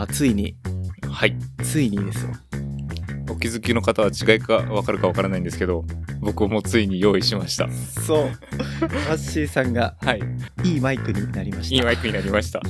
やついに、はい、ついにですよ。お気づきの方は違いか分かるか分からないんですけど、僕もついに用意しました。そう、ハッシーさんが、はい、いいマイクになりました。いいマイクになりました。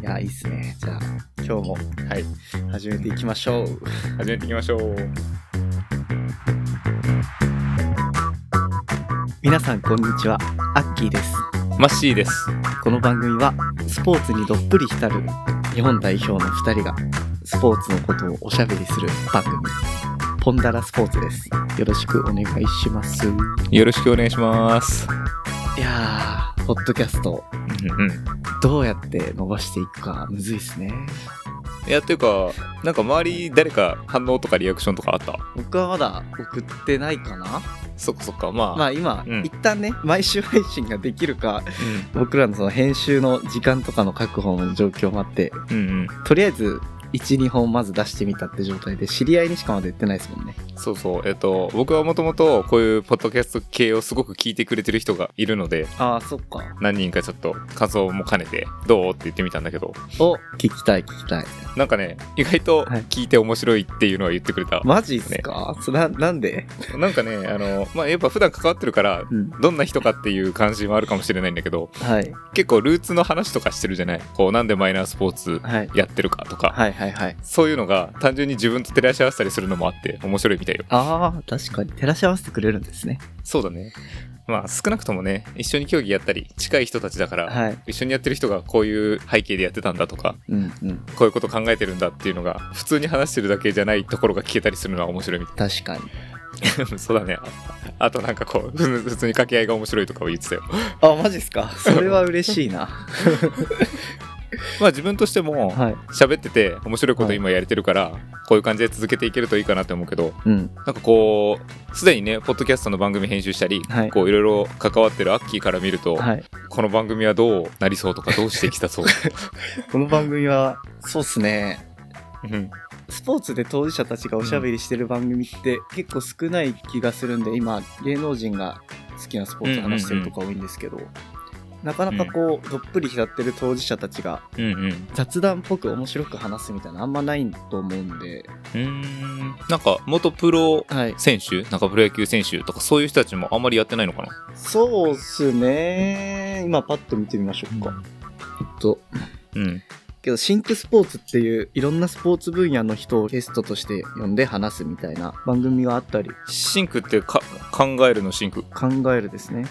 いや、いいっすね。じゃあ今日も、はい、始めていきましょう。始めていきましょう。皆さんこんにちは、アッキーです。マッシーです。この番組はスポーツにどっぷり浸る日本代表の2人がスポーツのことをおしゃべりする番組、ポンダラスポーツです。よろしくお願いします。よろしくお願いします。いやー、ポッドキャスト、うんうん、どうやって伸ばしていくかむずいっすね。いや、というか、なんか周り誰か反応とかリアクションとかあった？僕はまだ送ってないかな。そっかそっか。まあ今、一旦ね、毎週配信ができるか、僕らのその編集の時間とかの確保の状況もあって、うんうん、とりあえず 1,2 本まず出してみたって状態で、知り合いにしかまだ言ってないですもんね。そうそう。僕はもともとこういうポッドキャスト系をすごく聞いてくれてる人がいるので、ああ、そっか。何人かちょっと感想も兼ねて、どうって言ってみたんだけど。聞きたい。なんかね、意外と聞いて面白いっていうのは言ってくれた、ね。マジっすか？なんで？なんかね、やっぱ普段関わってるから、どんな人かっていう関心はあるかもしれないんだけど、はい、結構ルーツの話とかしてるじゃない。こう、なんでマイナースポーツやってるかとか、はいはいはいはい、そういうのが単純に自分と照らし合わせたりするのもあって面白いみたいよ。ああ、確かに照らし合わせてくれるんですね。そうだね。まあ少なくともね、一緒に競技やったり近い人たちだから、はい、一緒にやってる人がこういう背景でやってたんだとか、うんうん、こういうこと考えてるんだっていうのが普通に話してるだけじゃないところが聞けたりするのは面白いみたいな。確かにそうだね。あとなんかこう普通に掛け合いが面白いとかを言ってたよ。あ、マジっすか。それは嬉しいなまあ自分としても喋ってて面白いこと今やれてるから、はい、こういう感じで続けていけるといいかなって思うけど、うん、なんかこうすでにねポッドキャストの番組編集したり、はい、こういろいろ関わってるアッキーから見ると、はい、この番組はどうなりそうとかどうしてきたそうこの番組はそうっすね、うん、スポーツで当事者たちがおしゃべりしてる番組って結構少ない気がするんで、今芸能人が好きなスポーツ話してるとか多いんですけど、うんうんうん、なかなかこうどっぷり浸ってる当事者たちが雑談っぽく面白く話すみたいなあんまないと思うんで、なんか元プロ選手、はい、なんかプロ野球選手とかそういう人たちもあんまりやってないのかな。そうっすね。今パッと見てみましょうか、うん、けどシンクスポーツっていういろんなスポーツ分野の人をゲストとして呼んで話すみたいな番組はあったり。シンクって考えるのシンク？考えるですね。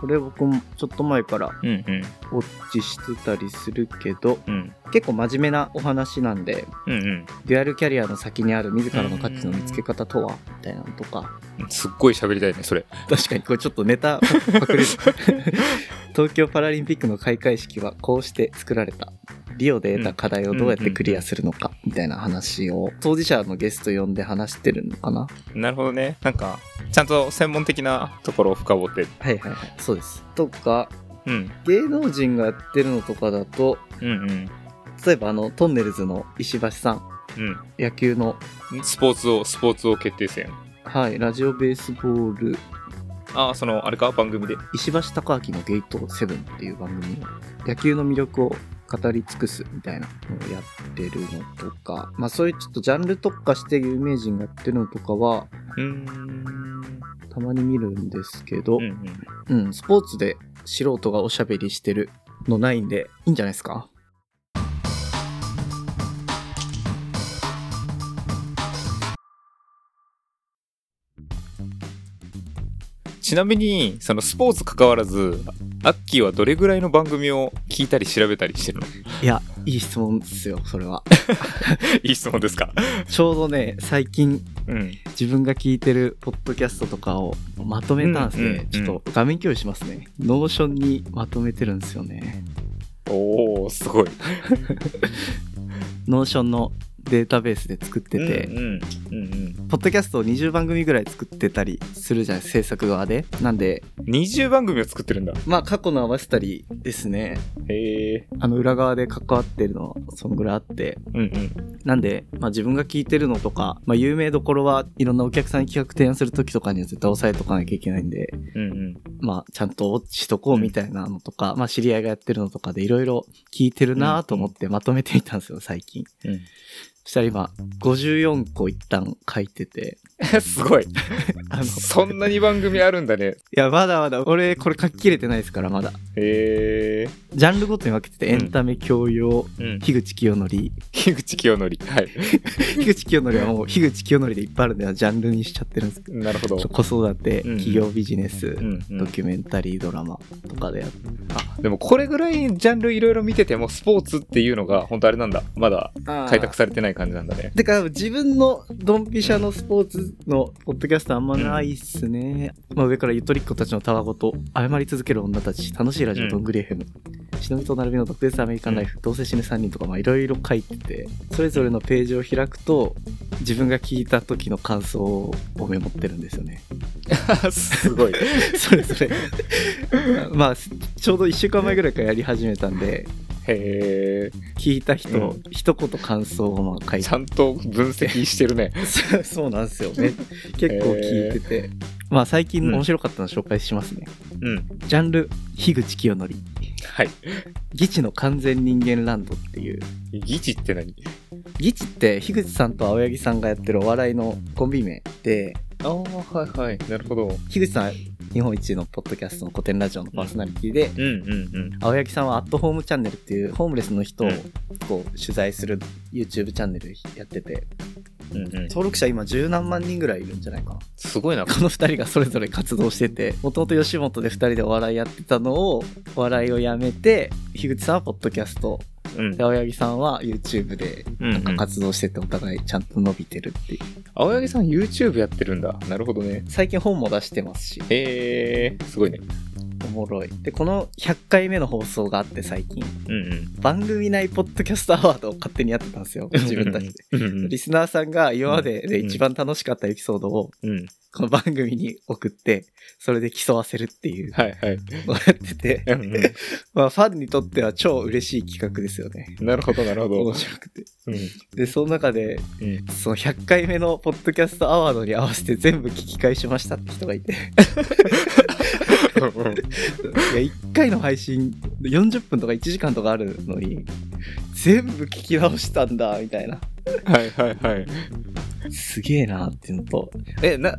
これ僕もちょっと前からウォッチしてたりするけど、うんうん、結構真面目なお話なんで、うんうん、デュアルキャリアの先にある自らの価値の見つけ方とはみたいなのとか。すっごい喋りたいねそれ。確かにこれちょっとネタパクリ東京パラリンピックの開会式はこうして作られた、リオで得た課題をどうやってクリアするのかみたいな話を当事者のゲスト呼んで話してるのかな。なるほどね。なんかちゃんと専門的なところを深掘って。はいはいはい、そうですとか、うん、芸能人がやってるのとかだと、うんうん、例えばトンネルズの石橋さん、うん、野球のスポーツを決定戦、はい、ラジオベースボール、あ、そのあれか、番組で石橋貴明のゲートセブンっていう番組、野球の魅力を語り尽くすみたいなのをやってるのとか、まあそういうちょっとジャンル特化して有名人がやってるのとかはたまに見るんですけど、うんうんうん、スポーツで素人がおしゃべりしてるのないんでいいんじゃないですか。ちなみにそのスポーツ関わらずアッキーはどれぐらいの番組を聞いたり調べたりしてるの？いや、いい質問ですよそれは。いい質問ですか。ちょうどね最近、うん、自分が聞いてるポッドキャストとかをまとめたんですね、うんうんうん、ちょっと画面共有しますね。ノーションにまとめてるんですよね。おー、すごいノーションのデータベースで作ってて、うんうんうんうん、ポッドキャストを20番組ぐらい作ってたりするじゃない、制作側で。なんで20番組を作ってるんだ。まあ過去の合わせたりですね。へえ。裏側で関わってるのはそのぐらいあって、うんうん、なんで、まあ、自分が聞いてるのとか、まあ、有名どころはいろんなお客さんに企画提案するときとかには絶対押さえとかなきゃいけないんで、うんうん、まあちゃんとウォッチしとこうみたいなのとか、まあ、知り合いがやってるのとかでいろいろ聞いてるなと思ってまとめてみたんですよ最近、うん、そしたら今54個一旦書いててすごいそんなに番組あるんだね。いやまだまだ俺これ書き切れてないですからまだ。へえ。ジャンルごとに分けてて、エンタメ、教養、うん、樋口清則はい樋口清則はもう樋口清則でいっぱいあるんでジャンルにしちゃってるんですけど。なるほど。子育て、うん、企業ビジネス、うんうん、ドキュメンタリー、ドラマとかでやって、あでもこれぐらいジャンルいろいろ見ててもスポーツっていうのが本当あれなんだ、まだ開拓されてない感じなんだね。だから自分のドンピシャのスポーツのポッドキャストあんまないっすね、うん、まあ、上からゆとりっ子たちのたわごと、謝り続ける女たち、楽しいラジオどんぐりFM、うん、忍びと並びの特別アメリカンライフ、うん、どうせ死ぬ3人とかいろいろ書いてて、それぞれのページを開くと自分が聞いた時の感想をメモってるんですよねすごいそれそれまあちょうど1週間前ぐらいからやり始めたんで、へー、聞いた人、うん、一言感想を書いてちゃんと分析してるねそうなんですよね結構聞いてて、まあ最近面白かったの紹介しますね、うん、ジャンル樋口清則、はい、ギチの完全人間ランドっていう。ギチって何？ギチって樋口さんと青柳さんがやってるお笑いのコンビ名で、ああはいはい、なるほど。樋口さん日本一のポッドキャストの古典ラジオのパーソナリティで、うんうんうんうん、青柳さんはアットホームチャンネルっていうホームレスの人をこう取材する YouTube チャンネルやってて、うんうん、登録者今十何万人ぐらいいるんじゃないかな。すごいな。この2人がそれぞれ活動してて、もともと吉本で2人でお笑いやってたのを、お笑いをやめて、樋口さんはポッドキャスト、うん、青柳さんは YouTube でなんか活動してて、お互いちゃんと伸びてるっていう、うんうん、青柳さん YouTube やってるんだ。なるほどね。最近本も出してますし。へー、すごいね。おもろい。でこの100回目の放送があって最近、うんうん、番組内ポッドキャストアワードを勝手にやってたんですよ自分たちでリスナーさんが今までで一番楽しかったエピソードをこの番組に送ってそれで競わせるっていうのをやってて、はいはいまあファンにとっては超嬉しい企画ですよね。なるほどなるほど。面白くて、うん、でその中で、うん、その100回目のポッドキャストアワードに合わせて全部聞き返しましたって人がいていや1回の配信40分とか1時間とかあるのに全部聞き直したんだみたいなはいはいはいすげえなーっていうのと、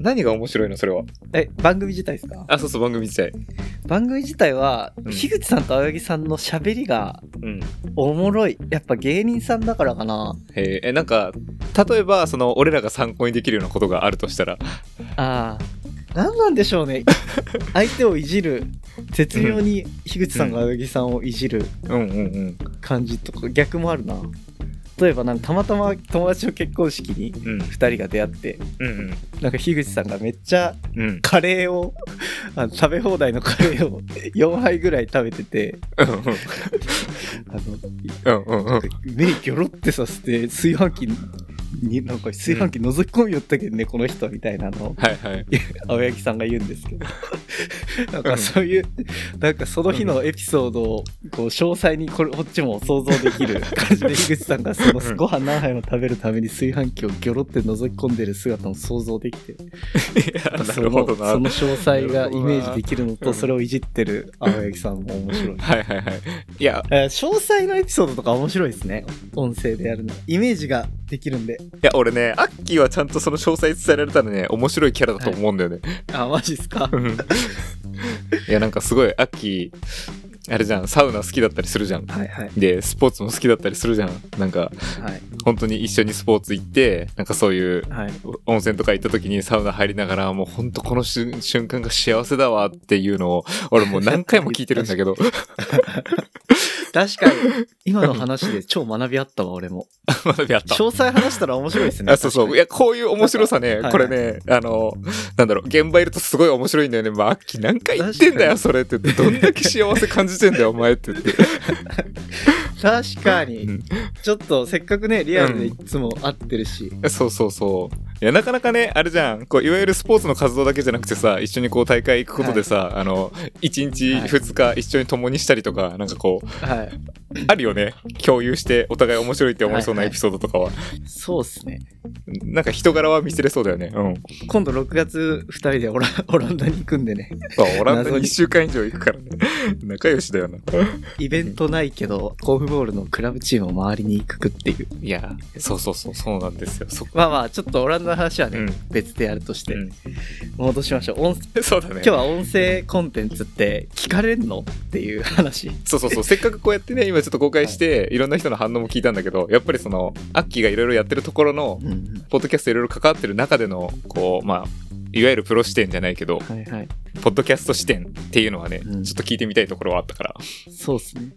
何が面白いのそれは。番組自体ですか？あ、そうそう、番組自体は、うん、樋口さんと青柳さんの喋りが、うん、おもろい。やっぱ芸人さんだからかな。へえ。なんか例えばその俺らが参考にできるようなことがあるとしたらああ何なんでしょうね相手をいじる、絶妙に樋口さんが青柳さんをいじる感じとか、逆もあるな。例えばなんかたまたま友達の結婚式に2人が出会って、うんうんうん、なんか樋口さんがめっちゃカレーを、うん、食べ放題のカレーを4杯ぐらい食べてて、うんうん目ギョロってさせて炊飯器覗き込みよったけどね、うん、この人みたいなのを、はいはい、青柳さんが言うんですけどなんかそういう、うん、なんかその日のエピソードをこう詳細にこっちも想像できる感じで樋口さんがそのご飯何杯も食べるために炊飯器をギョロって覗き込んでる姿も想像できてその詳細がイメージできるのと、それをいじってる青柳さんも面白いはいはいはい。いや、詳細のエピソードとか面白いですね、音声でやるの。イメージができるんで。いや俺ね、アッキーはちゃんとその詳細伝えられたらね、面白いキャラだと思うんだよね、はい、あマジっすかいやなんかすごいアッキーあれじゃん、サウナ好きだったりするじゃん、はいはい、でスポーツも好きだったりするじゃん、なんか、はい、本当に一緒にスポーツ行って、なんかそういう、はい、温泉とか行った時にサウナ入りながらもう本当この瞬間が幸せだわっていうのを俺もう何回も聞いてるんだけど確かに今の話で超学びあったわ俺も学びあった。詳細話したら面白いですねあそうそう、いやこういう面白さね、これね、はいはい、なんだろう、現場いるとすごい面白いんだよね。まあアッキー何回言ってんだよそれってどんだけ幸せ感じしてんだよお前って言って確かに、うん、ちょっとせっかくねリアルでいつも会ってるし、うん、そうそうそう、いやなかなかねあれじゃん、こういわゆるスポーツの活動だけじゃなくてさ、一緒にこう大会行くことでさ、はい、あの1日2日、はい、一緒に共にしたりとかなんかこう、はい、あるよね、共有してお互い面白いって思いそうなエピソードとかは、はいはい、そうっすね、なんか人柄は見せれそうだよね、うん、今度6月2人でオランダに行くんでね、オランダに1週間以上行くからね仲良しだよなイベントないけどゴルフボールのクラブチームを周りに行くっていう、いやそうそうそうそうなんですよ。そまあまあちょっとオランダの話はね、うん、別でやるとして、うん、戻しましょう。そうだね、今日は音声コンテンツって聞かれんのっていう話そうそうそう、せっかくこうやってね今ちょっと公開して、はい、いろんな人の反応も聞いたんだけど、やっぱりそのアッキーがいろいろやってるところの、うん、ポッドキャストいろいろ関わってる中でのこうまあいわゆるプロ視点じゃないけど、はいはい、ポッドキャスト視点っていうのはね、うん、ちょっと聞いてみたいところはあったから。そうですね。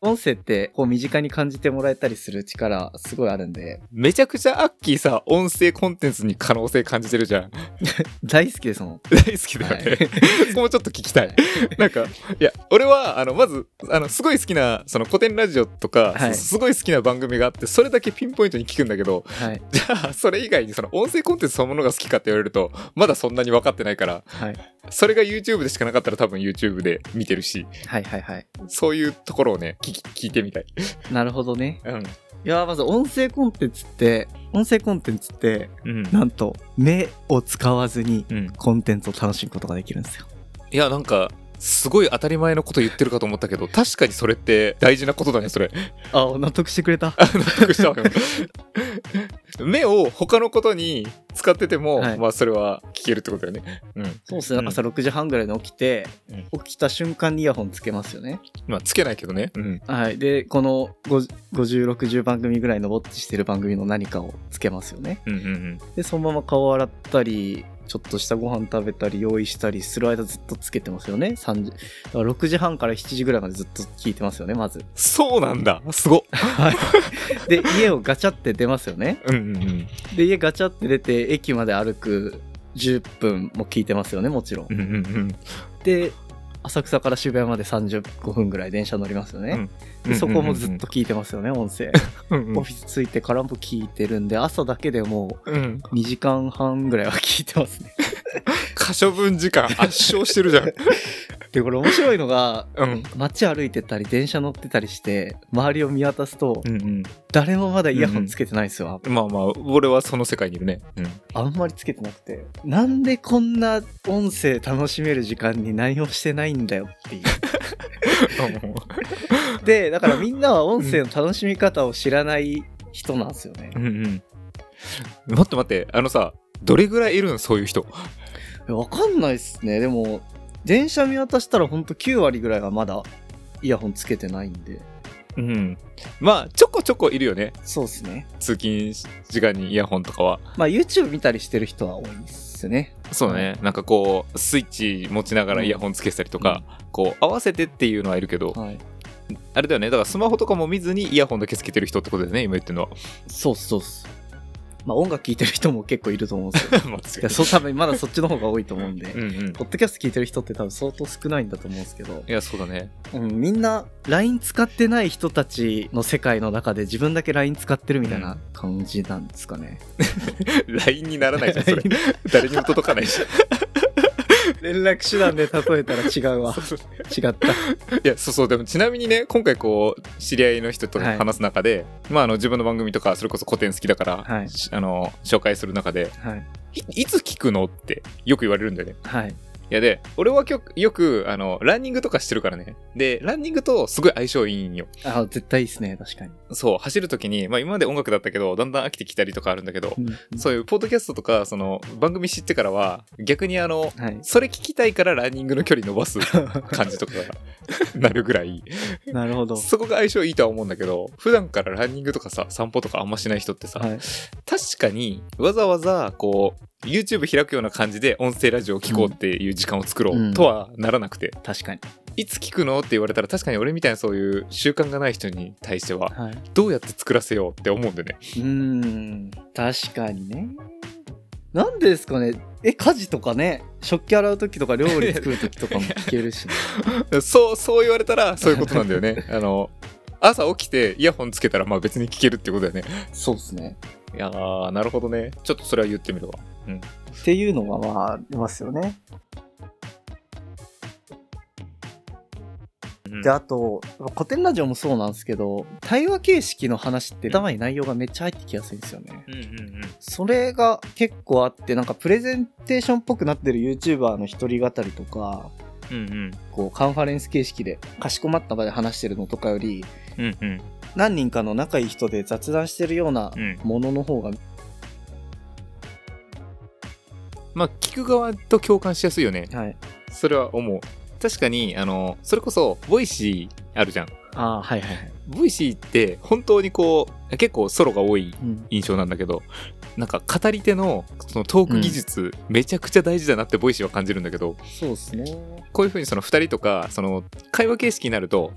音声ってこう身近に感じてもらえたりする力すごいあるんで。めちゃくちゃアッキーさ、音声コンテンツに可能性感じてるじゃん大好きですもん。大好きだよね、はい、そこもちょっと聞きたい、はい、なんかいや俺はまずすごい好きなその古典ラジオとか、はい、すごい好きな番組があって、それだけピンポイントに聞くんだけど、はい、じゃあそれ以外にその音声コンテンツそのものが好きかって言われるとまだそんなに分かってないから、はい、それが YouTube でしかなかったら多分 YouTube で見てるし、はいはいはい、そういうところをね聞いてみたいなるほどね、うん、いやまず音声コンテンツって、うん、なんと目を使わずにコンテンツを楽しむことができるんですよ、うん、いやなんかすごい当たり前のこと言ってるかと思ったけど確かにそれって大事なことだね。それあ納得してくれた納得したわけ目を他のことに使ってても、はい、まあそれは聞けるってことだよね、うん、そうですね、うん、朝6時半ぐらいに起きて、うん、起きた瞬間にイヤホンつけますよね。まあつけないけどね、うん、はい。でこの50、60番組ぐらいのウォッチしてる番組の何かをつけますよね、うんうんうん、でそのまま顔洗ったりちょっとしたご飯食べたり用意したりする間ずっとつけてますよね。だから6時半から7時ぐらいまでずっと聞いてますよね。まずそうなんだ、すごっで家をガチャって出ますよね、うんうんうん、で家ガチャって出て駅まで歩く10分も聞いてますよね、もちろん、うんうんうん、で浅草から渋谷まで35分ぐらい電車乗りますよね、うんうんうんうん、でそこもずっと聞いてますよね音声うん、うん、オフィス着いてからも聞いてるんで朝だけでもう2時間半ぐらいは聞いてますね可処分時間圧勝してるじゃんでこれ面白いのが、うん、街歩いてたり電車乗ってたりして周りを見渡すと、うんうん、誰もまだイヤホンつけてないんですよ、うんうん、まあまあ俺はその世界にいるね、うん、あんまりつけてなくて、なんでこんな音声楽しめる時間に何をしてないんだよっていうでだからみんなは音声の楽しみ方を知らない人なんですよね、うんうん、待ってさどれぐらいいるのそういう人。わかんないっすね。でも電車見渡したらほんと9割ぐらいはまだイヤホンつけてないんで、うん、まあちょこちょこいるよね。そうですね、通勤時間にイヤホンとかは。まあ YouTube 見たりしてる人は多いですね。そうね、なんかこうスイッチ持ちながらイヤホンつけたりとか、うん、こう合わせてっていうのはいるけど、はい、あれだよね、だからスマホとかも見ずにイヤホンだけつけてる人ってことだよね今言ってるのは。そうそうそう、まあ、音楽聴いてる人も結構いると思うんですよいやそう多分まだそっちの方が多いと思うんでうん、うん、ポッドキャスト聴いてる人って多分相当少ないんだと思うんですけど。いやそうだね、うん、みんな LINE 使ってない人たちの世界の中で自分だけ LINE 使ってるみたいな感じなんですかね、うん、LINE にならないじゃんそれ誰にも届かないし連絡手段で例えたら違うわ違った。いやそうそう、でもちなみにね今回こう知り合いの人と話す中で、はい、まあ自分の番組とかそれこそ古典好きだから、はい、紹介する中で、はい、いつ聞くのってよく言われるんだよね、はい、いやで俺はよくランニングとかしてるからね。でランニングとすごい相性いいんよ。あ絶対いいですね。確かにそう、走る時に、まあ、今まで音楽だったけどだんだん飽きてきたりとかあるんだけど、うん、そういうポッドキャストとかその番組知ってからは逆にはい、それ聞きたいからランニングの距離伸ばす感じとかなるぐらいなるほどそこが相性いいとは思うんだけど、普段からランニングとかさ散歩とかあんましない人ってさ、はい、確かにわざわざこう YouTube 開くような感じで音声ラジオを聞こうっていう時間を作ろうとはならなくて、うんうん、確かにいつ聞くのって言われたら確かに俺みたいなそういう習慣がない人に対してはどうやって作らせようって思うんでね、はい、確かにね。なんでですかね、家事とかね、食器洗う時とか料理作る時とかも聞けるし、ね、そう言われたらそういうことなんだよね朝起きてイヤホンつけたらまあ別に聞けるってことだよね。そうですね。いやー、なるほどね。ちょっとそれは言ってみるわ。うん、っていうのがまあありますよね。で、あと古典ラジオもそうなんですけど、対話形式の話って頭に内容がめっちゃ入ってきやすいんですよね、うんうんうん、それが結構あって、なんかプレゼンテーションっぽくなってる YouTuber の一人語りとか、うんうん、こうカンファレンス形式でかしこまった場で話してるのとかより、うんうん、何人かの仲いい人で雑談してるようなものの方が、うん、まあ聞く側と共感しやすいよね、はい、それは思う。確かにそれこそボイシーあるじゃん。あ、はいはいはい、ボイシーって本当にこう結構ソロが多い印象なんだけど、うん、なんか語り手のそのトーク技術、うん、めちゃくちゃ大事だなってボイシーは感じるんだけど、そうですね。こういう風にその2人とかその会話形式になると、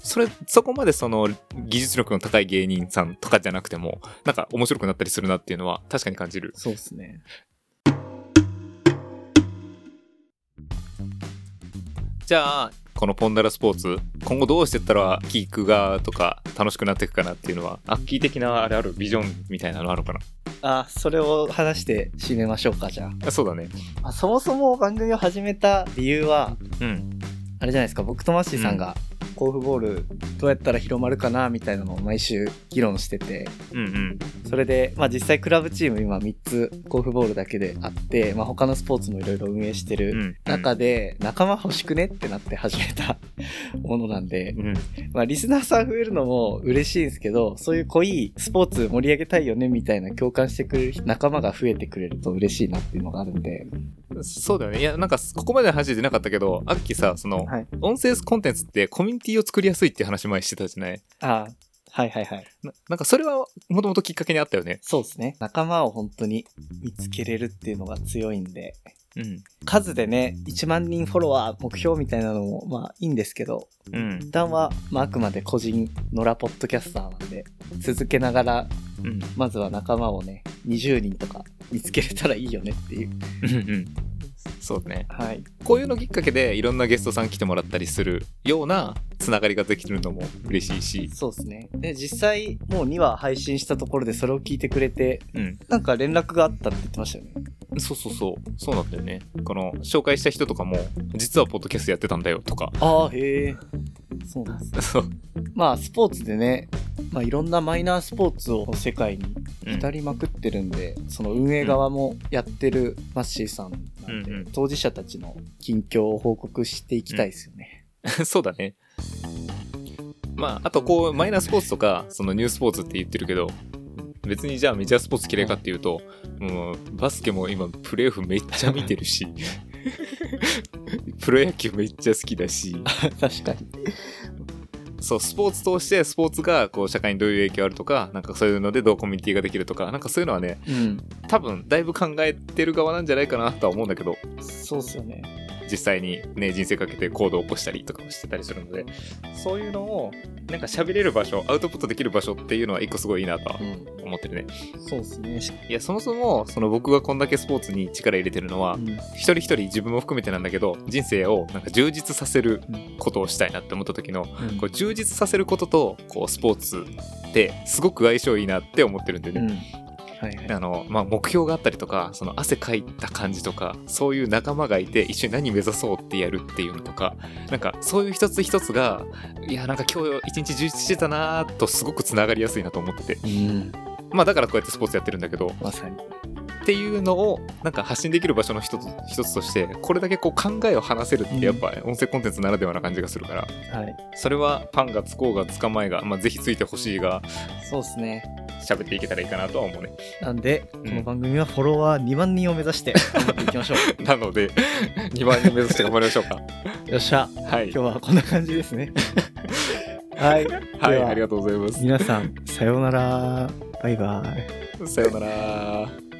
そこまでその技術力の高い芸人さんとかじゃなくてもなんか面白くなったりするなっていうのは確かに感じる。そうですね。じゃあこのポンダラスポーツ今後どうしてったら聞く側とか楽しくなっていくかなっていうのは、アッキー的なあれあるビジョンみたいなのあるかな。あ、それを話して締めましょうか。じゃあ、そうだね。そもそも番組を始めた理由は、うん、あれじゃないですか、僕とマッシーさんが、うん、コーフボールどうやったら広まるかなみたいなのを毎週議論してて、うんうん、それで、まあ、実際クラブチーム今3つコーフボールだけであって、まあ、他のスポーツもいろいろ運営してる中で、うんうん、仲間欲しくねってなって始めたものなんで、うん、まあ、リスナーさん増えるのも嬉しいんですけど、そういう濃いスポーツ盛り上げたいよねみたいな共感してくれる仲間が増えてくれると嬉しいなっていうのがあるんで。そうだよね。いや、なんかここまで話してなかったけど、アッキーさ、その、はい、音声コンテンツってコミュニティを作りやすいって話前してたじゃない。あ、はいはいはい。 なんかそれはもともときっかけにあったよね。そうですね。仲間を本当に見つけれるっていうのが強いんで、うん、数でね1万人フォロワー目標みたいなのもまあいいんですけど、うん、一旦は、まあ、あくまで個人野良ポッドキャスターなんで続けながら、うん、まずは仲間をね20人とか見つけれたらいいよねっていう。そうね、はい、こういうのきっかけでいろんなゲストさん来てもらったりするようなつながりができるのも嬉しいし。そうですね。で、実際もう2話配信したところでそれを聞いてくれて、うん、なんか連絡があったって言ってましたよね。そうそうそう、そうなんだよね。この紹介した人とかも実はポッドキャストやってたんだよとか。ああ、へえ、そうなんですね。まあスポーツでね、まあ、いろんなマイナースポーツを世界に浸りまくってるんで、うん、その運営側もやってるマッシーさんなんで、うんうん、当事者たちの近況を報告していきたいですよね、うん、そうだね。まああとこうマイナースポーツとかそのニュースポーツって言ってるけど、別にじゃあメジャースポーツ嫌いかっていうと、もうバスケも今プレーオフめっちゃ見てるしプロ野球めっちゃ好きだし確かにそう、スポーツ通してスポーツがこう社会にどういう影響あるとか、なんかそういうのでどうコミュニティができるとか、なんかそういうのはね、うん、多分だいぶ考えてる側なんじゃないかなとは思うんだけど。そうっすよね。実際にね人生かけて行動を起こしたりとかもしてたりするので、そういうのをなんか喋れる場所、アウトプットできる場所っていうのは一個すごいいいなとは思ってるね、うん、そうですね。いや、そもそもその僕がこんだけスポーツに力入れてるのは、うん、一人一人自分も含めてなんだけど、人生をなんか充実させることをしたいなって思った時の、うん、こう充実させることとこうスポーツってすごく相性いいなって思ってるんでね、うん、はいはい、まあ、目標があったりとか、その汗かいた感じとか、そういう仲間がいて一緒に何目指そうってやるっていうのとか、なんかそういう一つ一つが、いや、なんか今日一日充実してたなとすごくつながりやすいなと思ってて、うん、まあだからこうやってスポーツやってるんだけど、まさにっていうのをなんか発信できる場所の一つとして、これだけこう考えを話せるってやっぱ音声コンテンツならではな感じがするから、うん、はい、それはファンがつこうがつかまいが、まあ、ぜひついてほしいが、そうですね、喋っていけたらいいかなとは思うね。なんで、うん、この番組はフォロワー2万人を目指して頑張っていきましょうなので2万人目指して頑張りましょうかよっしゃ、はい、今日はこんな感じですねはい、はい、ありがとうございます。皆さんさようなら、バイバイ、さようなら